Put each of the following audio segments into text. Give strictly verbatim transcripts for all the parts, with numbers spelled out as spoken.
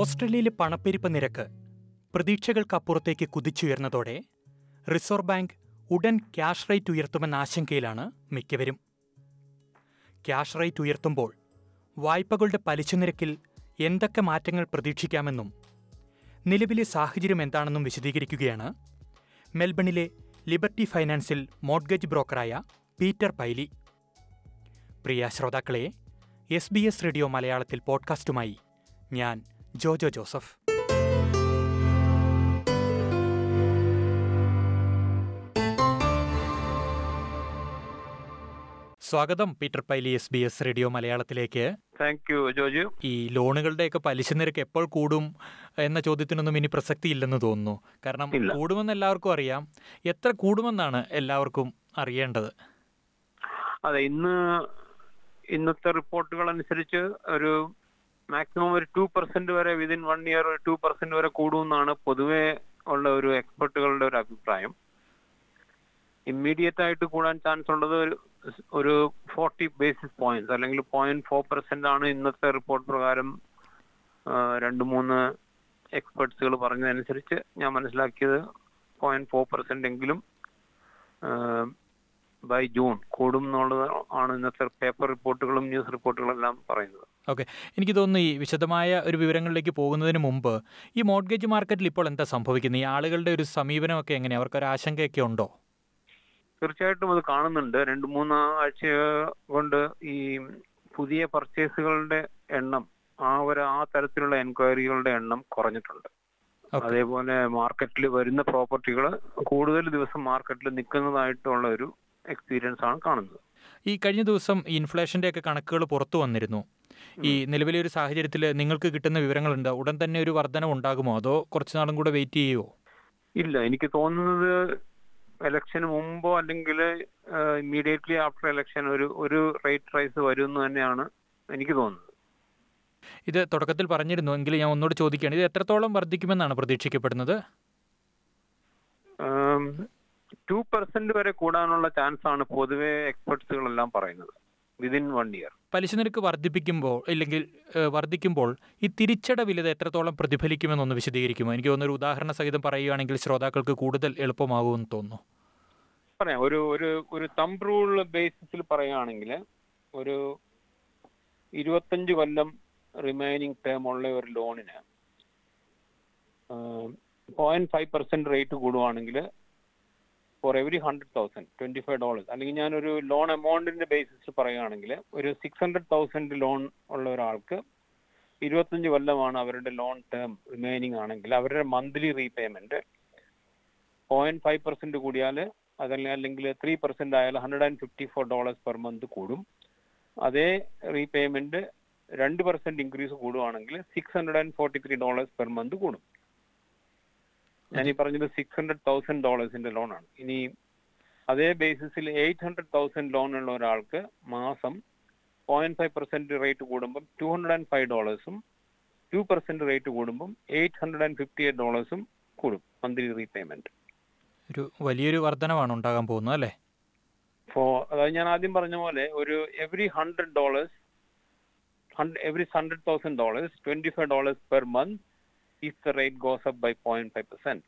ഓസ്ട്രേലിയയിലെ പണപ്പെരുപ്പ നിരക്ക് പ്രതീക്ഷകൾക്കപ്പുറത്തേക്ക് കുതിച്ചുയർന്നതോടെ റിസർവ് ബാങ്ക് ഉടൻ ക്യാഷ് റേറ്റ് ഉയർത്തുമെന്ന ആശങ്കയിലാണ് മിക്കവരും. ക്യാഷ് റേറ്റ് ഉയർത്തുമ്പോൾ വായ്പകളുടെ പലിശ നിരക്കിൽ എന്തൊക്കെ മാറ്റങ്ങൾ പ്രതീക്ഷിക്കാമെന്നും നിലവിലെ സാഹചര്യം എന്താണെന്നും വിശദീകരിക്കുകയാണ് മെൽബണിലെ ലിബർട്ടി ഫൈനാൻസിൽ മോർട്ട്ഗേജ് ബ്രോക്കറായ പീറ്റർ പൈലി. പ്രിയ ശ്രോതാക്കളെ, എസ് ബി എസ് റേഡിയോ മലയാളത്തിൽ പോഡ്കാസ്റ്റുമായി ഞാൻ ജോജോ ജോസഫ്. സ്വാഗതം Peter Paily S B S radio മലയാളത്തിലേക്ക്. Thank you Joju. ഈ ലോണുകളുടെയൊക്കെ പലിശ നിരക്ക് എപ്പോൾ കൂടും എന്ന ചോദ്യത്തിനൊന്നും ഇനി പ്രസക്തിയില്ലെന്ന് തോന്നുന്നു. കാരണം കൂടുമെന്ന് എല്ലാവർക്കും അറിയാം. എത്ര കൂടുമെന്നാണ് എല്ലാവർക്കും അറിയേണ്ടത്. അതെ, ഇന്ന് ഇന്നത്തെ റിപ്പോർട്ടുകൾ അനുസരിച്ച് ഒരു മാക്സിമം ഒരു ടു പെർസെന്റ് വരെ വിതിൻ വൺ ഇയർ ഒരു ടു പെർസെന്റ് വരെ കൂടുമെന്നാണ് പൊതുവെ ഉള്ള ഒരു എക്സ്പെർട്ടുകളുടെ ഒരു അഭിപ്രായം. ഇമ്മീഡിയറ്റ് ആയിട്ട് കൂടാൻ ചാൻസ് ഉള്ളത് ഒരു ഫോർട്ടി ബേസിസ് പോയിന്റ്സ് അല്ലെങ്കിൽ പോയിന്റ് ഫോർ പെർസെന്റ് ആണ് ഇന്നത്തെ റിപ്പോർട്ട് പ്രകാരം രണ്ട് മൂന്ന് എക്സ്പെർട്സുകൾ പറഞ്ഞതനുസരിച്ച് ഞാൻ മനസ്സിലാക്കിയത് പോയിന്റ് ഫോർ പെർസെന്റ് എങ്കിലും ബൈ ജൂൺ കൂടും എന്നുള്ളത് ആണ് ഇന്നത്തെ പേപ്പർ റിപ്പോർട്ടുകളും ന്യൂസ് റിപ്പോർട്ടുകളും എല്ലാം പറയുന്നത്. ഓക്കെ, എനിക്ക് തോന്നുന്നു ഈ വിശദമായ ഒരു വിവരങ്ങളിലേക്ക് പോകുന്നതിന് മുമ്പ് ഈ മോർട്ട്ഗേജ് മാർക്കറ്റിൽ ഇപ്പോൾ എന്താ സംഭവിക്കുന്നത്? ഈ ആളുകളുടെ ഒരു സമീപനമൊക്കെ എങ്ങനെയാണ്? അവർക്കൊരു ആശങ്കയൊക്കെ ഉണ്ടോ? തീർച്ചയായിട്ടും അത് കാണുന്നുണ്ട്. രണ്ട് മൂന്ന് ആഴ്ച കൊണ്ട് ഈ പുതിയ പർച്ചേസുകളുടെ എണ്ണം ആ ഒരു ആ തരത്തിലുള്ള എൻക്വയറികളുടെ എണ്ണം കുറഞ്ഞിട്ടുണ്ട്. അതേപോലെ മാർക്കറ്റിൽ വരുന്ന പ്രോപ്പർട്ടികൾ കൂടുതൽ ദിവസം മാർക്കറ്റിൽ നിൽക്കുന്നതായിട്ടുള്ള ഒരു എക്സ്പീരിയൻസ് ആണ് കാണുന്നത്. ഈ കഴിഞ്ഞ ദിവസം ഇൻഫ്ലേഷൻ്റെ ഒക്കെ കണക്കുകൾ പുറത്തു വന്നിരുന്നു. ഈ നിലവിലെ ഒരു സാഹചര്യത്തിൽ നിങ്ങൾക്ക് കിട്ടുന്ന വിവരങ്ങളുണ്ട്, ഉടൻ തന്നെ ഒരു വർധനം ഉണ്ടാകുമോ അതോ കുറച്ച് നാളും കൂടെ വെയിറ്റ് ചെയ്യുമോ? ഇല്ല, എനിക്ക് തോന്നുന്നത് എലക്ഷന് മുമ്പോ അല്ലെങ്കിൽ ഇമ്മീഡിയറ്റ്ലി ആഫ്റ്റർ എലക്ഷൻ ഒരു ഒരു റേറ്റ് റൈസ് വരുമെന്ന് തന്നെയാണ് എനിക്ക് തോന്നുന്നത്. ഇത് തുടക്കത്തിൽ പറഞ്ഞിരുന്നു എങ്കിൽ ഞാൻ ഒന്നുകൂടി ചോദിക്കുകയാണ്, ഇത് എത്രത്തോളം വർദ്ധിക്കുമെന്നാണ് പ്രതീക്ഷിക്കപ്പെടുന്നത്? ടു പെർസെന്റ് വരെ കൂടാനുള്ള ചാൻസ് ആണ് പൊതുവെ എക്സ്പെർട്സുകളെല്ലാം പറയുന്നത് വിതിൻ വൺ ഇയർ. പലിശ നിരക്ക് വർദ്ധിപ്പിക്കുമ്പോൾ ഇല്ലെങ്കിൽ വർദ്ധിക്കുമ്പോൾ ഈ തിരിച്ചടവിൽ എത്രത്തോളം പ്രതിഫലിക്കുമെന്നൊന്ന് വിശദീകരിക്കുമോ? എനിക്ക് തോന്നുന്നൊരു ഉദാഹരണ സഹിതം പറയുകയാണെങ്കിൽ ശ്രോതാക്കൾക്ക് കൂടുതൽ എളുപ്പമാകുമെന്ന് തോന്നുന്നു. പറയാം, ഒരു ഒരു ഒരു തമ്പ് റൂൾ ബേസിസിൽ പറയുകയാണെങ്കിൽ ഒരു ഇരുപത്തഞ്ച് കൊല്ലം റിമൈനിങ് ടേം ഉള്ള ഒരു ലോണിന് പോയിന്റ് ഫൈവ് പെർസെന്റ് റേറ്റ് കൂടുവാണെങ്കിൽ for every hundred thousand twenty five dollars അല്ലെങ്കിൽ ഞാനൊരു ലോൺ എമൗണ്ടിന്റെ ബേസിസിൽ പറയുകയാണെങ്കിൽ ഒരു സിക്സ് ഹൺഡ്രഡ് തൗസൻഡ് ലോൺ ഉള്ള ഒരാൾക്ക് ഇരുപത്തഞ്ച് കൊല്ലമാണ് അവരുടെ ലോൺ ടേം റിമൈനിങ് ആണെങ്കിൽ അവരുടെ monthly repayment point five percent കൂടിയാൽ അതല്ല അല്ലെങ്കിൽ ത്രീ പെർസെന്റ് ആയാൽ hundred and fifty four dollars per month കൂടും. അതേ റീപേയ്മെന്റ് രണ്ട് പെർസെന്റ് ഇൻക്രീസ് കൂടുവാണെങ്കിൽ six hundred and forty three dollars per month കൂടും. ഞാനീ പറഞ്ഞത് സിക്സ് ഹൺഡ്രഡ് തൗസൻഡ് ഡോളേഴ്സിന്റെ ലോണാണ്. ഇനി അതേ ബേസിസിൽ എയ്റ്റ് ഹൺഡ്രഡ് തൗസൻഡ് ലോൺ ഉള്ള ഒരാൾക്ക് മാസം പോയിന്റ് ഫൈവ് പെർസെന്റ് റേറ്റ് കൂടുമ്പം ടു ഹൺഡ്രഡ് ആൻഡ് ഫൈവ് ഡോളേഴ്സും ടു പെർസെന്റ് റേറ്റ് കൂടുമ്പം eight hundred and fifty eight ഡോളേഴ്സും കൂടും മന്ത്ലി റീപേയ്മെന്റ്. ഒരു വലിയൊരു വർധനമാണ് ഉണ്ടാകാൻ പോകുന്നത് അല്ലേ? അപ്പോൾ അതായത് ഞാൻ ആദ്യം പറഞ്ഞ പോലെ ഒരു every hundred dollars every hundred thousand dollars twenty five dollars per month if the rate goes up by zero point five percent.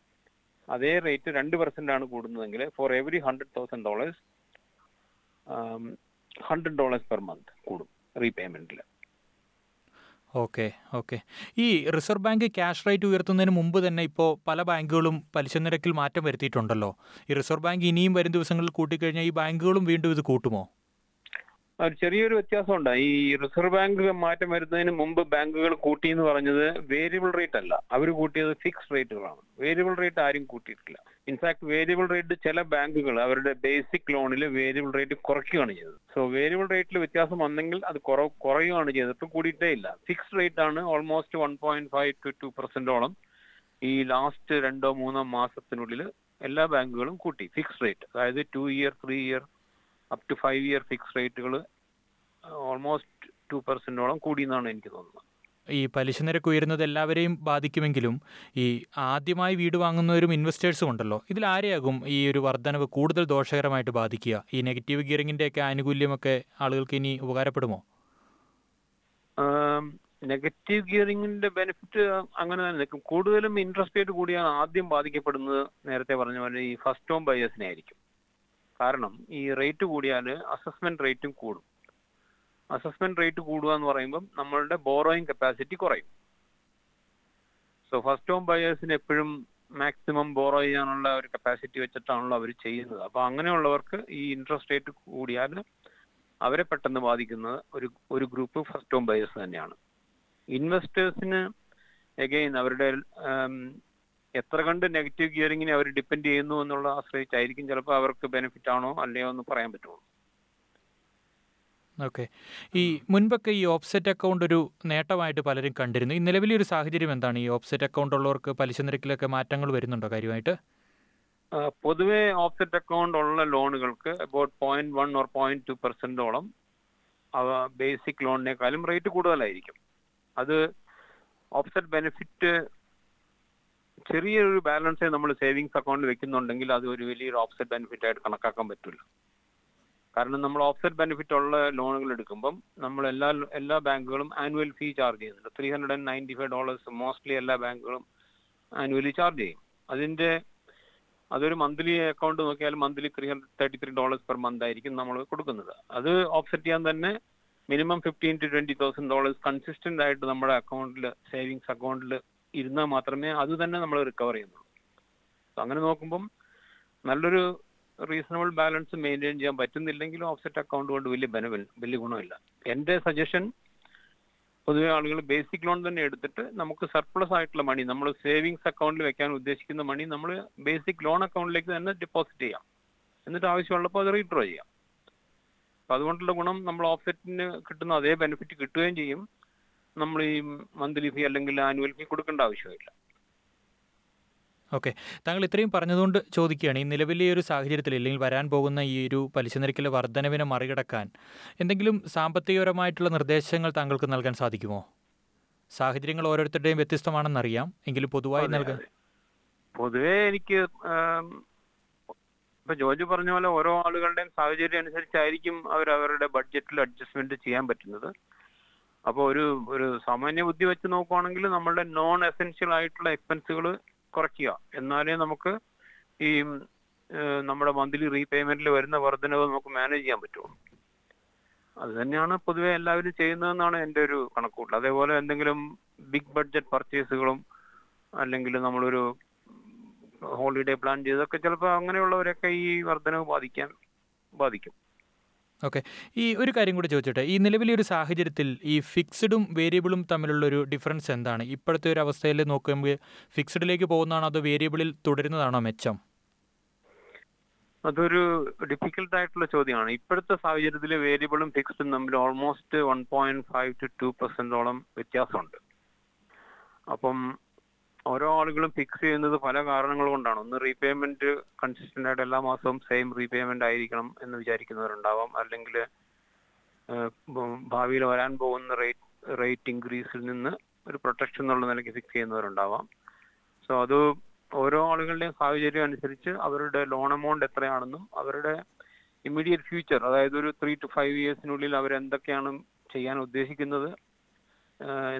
അതേ റേറ്റ് രണ്ട് പെർസെന്റ് ആണ് കൂടുന്നതെങ്കിൽ for every hundred thousand dollars hundred dollars per month കൂടും റീപേയ്മെന്റിൽ. Okay okay ഈ reserve bank cash rate ഉയർത്തുന്നതിന് മുമ്പ് തന്നെ ഇപ്പോൾ പല ബാങ്കുകളും പലിശ നിരക്കിൽ മാറ്റം വരുത്തിയിട്ടുണ്ടല്ലോ. ഈ റിസർവ് ബാങ്ക് ഇനിയും വരും ദിവസങ്ങളിൽ കൂട്ടിക്കഴിഞ്ഞാൽ ഈ ബാങ്കുകളും വീണ്ടും ഇത് കൂട്ടുമോ? ചെറിയൊരു വ്യത്യാസം ഉണ്ട്. ഈ റിസർവ് ബാങ്ക് മാറ്റം വരുന്നതിന് മുമ്പ് ബാങ്കുകൾ കൂട്ടി എന്ന് പറഞ്ഞത് വേരിയബിൾ റേറ്റ് അല്ല, അവർ കൂട്ടിയത് ഫിക്സ്ഡ് റേറ്റുകളാണ്. വേരിയബിൾ റേറ്റ് ആരും കൂട്ടിയിട്ടില്ല. ഇൻഫാക്ട് വേരിയബിൾ റേറ്റ് ചില ബാങ്കുകൾ അവരുടെ ബേസിക് ലോണിൽ വേരിയബിൾ റേറ്റ് കുറയ്ക്കുകയാണ് ചെയ്തത്. സോ വേരിയബിൾ റേറ്റിൽ വ്യത്യാസം വന്നെങ്കിൽ അത് കുറവ് കുറയുകയാണ് ചെയ്തത്. ഇപ്പം കൂടിയിട്ടേ ഇല്ല. ഫിക്സ്ഡ് റേറ്റ് ആണ് almost one point five to two പെർസെന്റോളം ഈ ലാസ്റ്റ് രണ്ടോ മൂന്നോ മാസത്തിനുള്ളിൽ എല്ലാ ബാങ്കുകളും കൂട്ടി ഫിക്സ്ഡ് റേറ്റ്. അതായത് two year three year up to five year fix റേറ്റുകൾ ഓൾമോസ്റ്റ് ടു പെർസെന്റോളം കൂടിയെന്നാണ് എനിക്ക് തോന്നുന്നത്. ഈ പലിശ നിരക്ക് ഉയരുന്നത് എല്ലാവരെയും ബാധിക്കുമെങ്കിലും ഈ ആദ്യമായി വീട് വാങ്ങുന്നവരും ഇൻവെസ്റ്റേഴ്സും ഉണ്ടല്ലോ, ഇതിൽ ആരെയാകും ഈ ഒരു വർധനവ് കൂടുതൽ ദോഷകരമായിട്ട് ബാധിക്കുക? ഈ നെഗറ്റീവ് ഗിയറിങ്ങിന്റെ ഒക്കെ ആനുകൂല്യമൊക്കെ ആളുകൾക്ക് ഇനി ഉപകാരപ്പെടുമോ? നെഗറ്റീവ് ഗിയറിംഗിന്റെ ബെനിഫിറ്റ് അങ്ങനെ തന്നെ നിൽക്കും. കൂടുതലും ഇൻട്രസ്റ്റ് റേറ്റ് കൂടിയാണ് ആദ്യം ബാധിക്കപ്പെടുന്നത്. നേരത്തെ പറഞ്ഞ പോലെ ഈ ഫസ്റ്റ് ഹോം ബയേഴ്സിനെ ആയിരിക്കും. കാരണം ഈ റേറ്റ് കൂടിയാൽ അസസ്മെന്റ് റേറ്റും കൂടും. അസസ്മെന്റ് റേറ്റ് കൂടുക എന്ന് പറയുമ്പം നമ്മളുടെ ബോറോയിങ് കപ്പാസിറ്റി കുറയും. സോ ഫസ്റ്റ് ഹോം ബയേഴ്സിന് എപ്പോഴും മാക്സിമം ബോറോ ചെയ്യാനുള്ള ഒരു കപ്പാസിറ്റി വെച്ചിട്ടാണല്ലോ അവർ ചെയ്യുന്നത്. അപ്പോൾ അങ്ങനെയുള്ളവർക്ക് ഈ ഇൻട്രസ്റ്റ് റേറ്റ് കൂടിയാൽ അവരെ പെട്ടെന്ന് ബാധിക്കുന്നത് ഒരു ഒരു ഗ്രൂപ്പ് ഫസ്റ്റ് ഹോം ബയേഴ്സ് തന്നെയാണ്. ഇൻവെസ്റ്റേഴ്സിന് എഗെയിൻ അവരുടെ എത്ര കണ്ട് നെഗറ്റീവ് ഗിയറിങ്ങിനെ അവർ ഡിപ്പെൻഡ് ചെയ്യുന്നു എന്നുള്ള ആശ്രയിച്ചായിരിക്കും ചിലപ്പോൾ അവർക്ക് ബെനിഫിറ്റ് ആണോ അല്ലയോ എന്ന് പറയാൻ പറ്റുള്ളൂ. ഓക്കെ, ഈ മുൻപൊക്കെ ഈ ഓഫ്സെറ്റ് അക്കൗണ്ട് ഒരു നേട്ടമായിട്ട് പലരും കണ്ടിരുന്നു. ഈ നിലവിലെ ഒരു സാഹചര്യം എന്താണ്? ഈ ഓഫ്സെറ്റ് അക്കൗണ്ട് ഉള്ളവർക്ക് പലിശ നിരക്കിലൊക്കെ മാറ്റങ്ങൾ വരുന്നുണ്ടോ കാര്യമായിട്ട്? പൊതുവെ ഓഫ്സെറ്റ് അക്കൗണ്ട് ഉള്ള ലോണുകൾക്ക് about point one or point two പെർസെന്റോളം അവ ബേസിക് ലോണിനേക്കാളും റേറ്റ് കൂടുതലായിരിക്കും. അത് ഓഫ്സെറ്റ് ബെനിഫിറ്റ് ചെറിയൊരു ബാലൻസേ നമ്മൾ സേവിങ്സ് അക്കൗണ്ടിൽ വെക്കുന്നുണ്ടെങ്കിൽ അത് ഒരു വലിയൊരു ഓഫ്സെറ്റ് ബെനിഫിറ്റ് ആയിട്ട് കണക്കാക്കാൻ പറ്റില്ല. കാരണം നമ്മൾ ഓഫ്സെറ്റ് ബെനിഫിറ്റ് ഉള്ള ലോണുകൾ എടുക്കുമ്പം നമ്മൾ എല്ലാ എല്ലാ ബാങ്കുകളും ആനുവൽ ഫീ ചാർജ് ചെയ്യുന്നുണ്ട്. Three hundred and ninety five dollars mostly എല്ലാ ബാങ്കുകളും ആനുവലി ചാർജ് ചെയ്യും. അതിൻ്റെ അതൊരു മന്ത്ലി അക്കൗണ്ട് നോക്കിയാൽ monthly three hundred thirty three dollars per month ആയിരിക്കും നമ്മൾ കൊടുക്കുന്നത്. അത് ഓഫ്സെറ്റ് ചെയ്യാൻ തന്നെ minimum fifteen to twenty thousand dollars consistent ആയിട്ട് നമ്മുടെ അക്കൗണ്ടിൽ സേവിങ്സ് അക്കൗണ്ടിൽ ഇരുന്നാൽ മാത്രമേ അത് തന്നെ നമ്മൾ റിക്കവർ ചെയ്യുന്നുള്ളൂ. അങ്ങനെ നോക്കുമ്പം നല്ലൊരു റീസണബിൾ ബാലൻസ് മെയിൻറ്റെയിൻ ചെയ്യാൻ പറ്റുന്നില്ലെങ്കിലും ഓഫ്സെറ്റ് അക്കൗണ്ട് കൊണ്ട് വലിയ ബെനിഫിറ്റ് വലിയ ഗുണമില്ല. എൻ്റെ സജഷൻ പൊതുവെ ആളുകൾ ബേസിക് ലോൺ തന്നെ എടുത്തിട്ട് നമുക്ക് സർപ്ലസ് ആയിട്ടുള്ള മണി നമ്മൾ സേവിങ്സ് അക്കൗണ്ടിൽ വെക്കാൻ ഉദ്ദേശിക്കുന്ന മണി നമ്മൾ ബേസിക് ലോൺ അക്കൗണ്ടിലേക്ക് തന്നെ ഡെപ്പോസിറ്റ് ചെയ്യാം. എന്നിട്ട് ആവശ്യമുള്ളപ്പോൾ അത് റീഡ്രോ ചെയ്യാം. അപ്പം അതുകൊണ്ടുള്ള ഗുണം നമ്മൾ ഓഫ്സെറ്റിന് കിട്ടുന്ന അതേ ബെനിഫിറ്റ് കിട്ടുകയും ചെയ്യും. നമ്മൾ ഈ മന്ത്ലി ഫീ അല്ലെങ്കിൽ ആനുവൽ ഫീ കൊടുക്കേണ്ട ആവശ്യമില്ല. ഓക്കെ, താങ്കൾ ഇത്രയും പറഞ്ഞതുകൊണ്ട് ചോദിക്കുകയാണ്, ഈ നിലവിലെ ഒരു സാഹചര്യത്തിൽ അല്ലെങ്കിൽ വരാൻ പോകുന്ന ഈ ഒരു പലിശ നിരക്കിലെ വർധനവിനെ മറികടക്കാൻ എന്തെങ്കിലും സാമ്പത്തികപരമായിട്ടുള്ള നിർദ്ദേശങ്ങൾ താങ്കൾക്ക് നൽകാൻ സാധിക്കുമോ? സാഹചര്യങ്ങൾ ഓരോരുത്തരുടെയും വ്യത്യസ്തമാണെന്നറിയാം, എങ്കിലും പൊതുവായി നൽകാൻ. പൊതുവേ എനിക്ക് ഇപ്പം ജോജു പറഞ്ഞ പോലെ ഓരോ ആളുകളുടെയും സാഹചര്യം അനുസരിച്ചായിരിക്കും അവരവരുടെ ബഡ്ജറ്റിൽ അഡ്ജസ്റ്റ്മെൻറ്റ് ചെയ്യാൻ പറ്റുന്നത്. അപ്പോൾ ഒരു ഒരു സാമാന്യ ബുദ്ധി വെച്ച് നോക്കുകയാണെങ്കിൽ നമ്മളുടെ നോൺ എസെൻഷ്യൽ ആയിട്ടുള്ള എക്സ്പെൻസുകൾ കുറയ്ക്കുക, എന്നാലേ നമുക്ക് ഈ നമ്മുടെ മന്ത്ലി റീപേയ്മെന്റിൽ വരുന്ന വർധനവ് നമുക്ക് മാനേജ് ചെയ്യാൻ പറ്റുള്ളൂ. അത് തന്നെയാണ് പൊതുവെ എല്ലാവരും ചെയ്യുന്നതെന്നാണ് എൻ്റെ ഒരു കണക്കൂട്ടൽ. അതേപോലെ എന്തെങ്കിലും ബിഗ് ബഡ്ജറ്റ് പർച്ചേസുകളും അല്ലെങ്കിൽ നമ്മളൊരു ഹോളിഡേ പ്ലാൻ ചെയ്തൊക്കെ ചിലപ്പോൾ അങ്ങനെയുള്ളവരൊക്കെ ഈ വർധനവ് ബാധിക്കാൻ ബാധിക്കും. ഓക്കെ, ഈ ഒരു കാര്യം കൂടി ചോദിച്ചോട്ടെ, ഈ നിലവിലെ ഒരു സാഹചര്യത്തിൽ ഈ ഫിക്സ്ഡും വേരിയബിളും തമ്മിലുള്ളൊരു ഡിഫറൻസ് എന്താണ്? ഇപ്പോഴത്തെ ഒരു അവസ്ഥയിൽ നോക്കുമ്പോൾ ഫിക്സ്ഡിലേക്ക് പോകുന്നതാണോ അതോ വേരിയബിളിൽ തുടരുന്നതാണോ മെച്ചം? അതൊരു ഡിഫിക്കൽട്ടായിട്ടുള്ള ചോദ്യമാണ്. ഇപ്പോഴത്തെ സാഹചര്യത്തിൽ വേരിയബിളും ഫിക്സ്ഡും തമ്മിൽ almost one point five to two പെർസെൻറ്റോളം വ്യത്യാസമുണ്ട്. അപ്പം ഓരോ ആളുകളും ഫിക്സ് ചെയ്യുന്നത് പല കാരണങ്ങൾ കൊണ്ടാണ്. ഒന്ന്, റീപേയ്മെന്റ് കൺസിസ്റ്റന്റ് ആയിട്ട് എല്ലാ മാസവും സെയിം റീപേയ്മെന്റ് ആയിരിക്കണം എന്ന് വിചാരിക്കുന്നവരുണ്ടാവാം. അല്ലെങ്കിൽ ഭാവിയിൽ വരാൻ പോകുന്ന റേറ്റ് റേറ്റ് ഇൻക്രീസിൽ നിന്ന് ഒരു പ്രൊട്ടക്ഷൻ എന്നുള്ള നിലയ്ക്ക് ഫിക്സ് ചെയ്യുന്നവരുണ്ടാവാം. സോ അത് ഓരോ ആളുകളുടെയും സാഹചര്യം അനുസരിച്ച് അവരുടെ ലോൺ എമൗണ്ട് എത്രയാണെന്നും അവരുടെ ഇമ്മീഡിയറ്റ് ഫ്യൂച്ചർ, അതായത് ഒരു ത്രീ ടു ഫൈവ് ഇയേഴ്സിനുള്ളിൽ അവരെന്തൊക്കെയാണ് ചെയ്യാൻ ഉദ്ദേശിക്കുന്നത്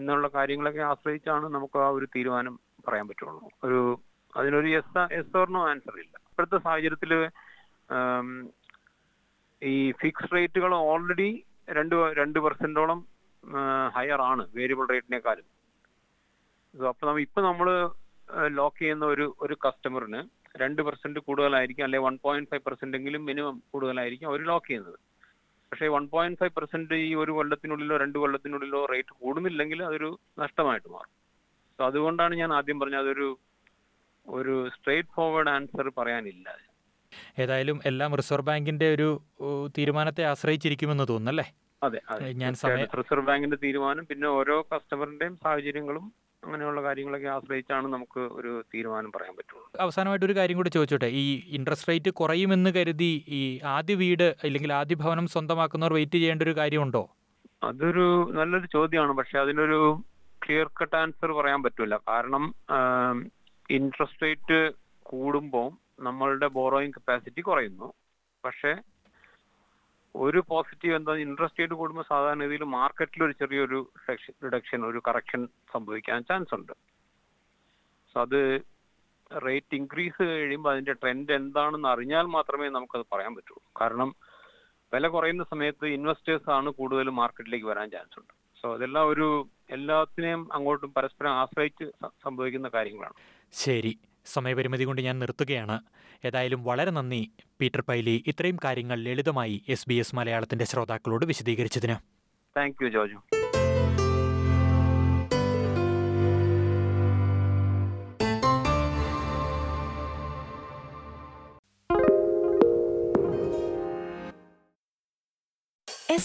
എന്നുള്ള കാര്യങ്ങളൊക്കെ ആശ്രയിച്ചാണ് നമുക്ക് ആ ഒരു തീരുമാനം പറയാൻ പറ്റുള്ളൂ. ഒരു അതിനൊരു yes yes or no answer ഇല്ല. ഇപ്പോഴത്തെ സാഹചര്യത്തിൽ ഈ ഫിക്സ് റേറ്റുകൾ ഓൾറെഡി രണ്ട് രണ്ട് പെർസെൻറ്റോളം ഹയർ ആണ് വേരിയബിൾ റേറ്റിനേക്കാളും. അപ്പോൾ നമ്മൾ ഇപ്പം നമ്മൾ ലോക്ക് ചെയ്യുന്ന ഒരു ഒരു കസ്റ്റമറിന് രണ്ട് പെർസെൻറ്റ് കൂടുതലായിരിക്കും, അല്ലെങ്കിൽ വൺ പോയിന്റ് ഫൈവ് പെർസെൻറ്റ് എങ്കിലും മിനിമം കൂടുതലായിരിക്കും അവർ ലോക്ക് ചെയ്യുന്നത്. പക്ഷേ വൺ പോയിന്റ് ഫൈവ് പെർസെൻറ്റ് ഈ ഒരു കൊല്ലത്തിനുള്ളിലോ രണ്ട് കൊല്ലത്തിനുള്ളിലോ റേറ്റ് കൂടുന്നില്ലെങ്കിൽ അതൊരു നഷ്ടമായിട്ട് മാറും. സോ അതുകൊണ്ടാണ് ഞാൻ ആദ്യം പറഞ്ഞത് അതൊരു ഒരു സ്ട്രെയിറ്റ് ഫോർവേഡ് ആൻസർ പറയാനില്ല. ഏതായാലും എല്ലാം റിസർവ് ബാങ്കിന്റെ ഒരു തീരുമാനത്തെ ആശ്രയിച്ചിരിക്കുമെന്ന് തോന്നുന്നല്ലേ? അതെ, റിസർവ് ബാങ്കിന്റെ തീരുമാനം, പിന്നെ ഓരോ കസ്റ്റമറിന്റെയും സാഹചര്യങ്ങളും അങ്ങനെയുള്ള കാര്യങ്ങളൊക്കെ ആശ്രയിച്ചാണ് നമുക്ക് ഒരു തീരുമാനം പറയാൻ പറ്റുള്ളൂ. അവസാനമായിട്ട് ഒരു കാര്യം കൂടി ചോദിച്ചോട്ടെ, ഈ ഇൻട്രസ്റ്റ് റേറ്റ് കുറയുമെന്ന് കരുതി ഈ ആദ്യ വീട് അല്ലെങ്കിൽ ആദ്യ ഭവനം സ്വന്തമാക്കുന്നവർ വെയിറ്റ് ചെയ്യേണ്ട ഒരു കാര്യമുണ്ടോ? അതൊരു നല്ലൊരു ചോദ്യമാണ്. പക്ഷെ അതിനൊരു ക്ലിയർ കട്ട് ആൻസർ പറയാൻ പറ്റില്ല. കാരണം ഇൻട്രസ്റ്റ് റേറ്റ് കൂടുമ്പോൾ നമ്മളുടെ ബോറോയിങ് കപ്പാസിറ്റി കുറയുന്നു. പക്ഷേ ഒരു പോസിറ്റീവ് എന്താ, ഇൻട്രസ്റ്റ് റേറ്റ് കൂടുമ്പോൾ സാധാരണഗതിയിൽ മാർക്കറ്റിൽ ഒരു ചെറിയൊരു റിഡക്ഷൻ, ഒരു കറക്ഷൻ സംഭവിക്കാൻ ചാൻസ് ഉണ്ട്. സോ അത് റേറ്റ് ഇൻക്രീസ് കഴിയുമ്പോൾ അതിന്റെ ട്രെൻഡ് എന്താണെന്ന് അറിഞ്ഞാൽ മാത്രമേ നമുക്കത് പറയാൻ പറ്റുള്ളൂ. കാരണം വില കുറയുന്ന സമയത്ത് ഇൻവെസ്റ്റേഴ്സ് ആണ് കൂടുതൽ മാർക്കറ്റിലേക്ക് വരാൻ ചാൻസ് ഉണ്ട്. സോ അതെല്ലാം ഒരു എല്ലാത്തിനെയും അങ്ങോട്ടും പരസ്പരം ആശ്രയിച്ച് സംഭവിക്കുന്ന കാര്യങ്ങളാണ്. ശരി, സമയപരിമിതി കൊണ്ട് ഞാൻ നിർത്തുകയാണ്. ഏതായാലും വളരെ നന്ദി പീറ്റർ പൈലി, ഇത്രയും കാര്യങ്ങൾ ലളിതമായി എസ് ബി എസ് മലയാളത്തിന്റെ ശ്രോതാക്കളോട് വിശദീകരിച്ചതിന്. Thank you Joju. S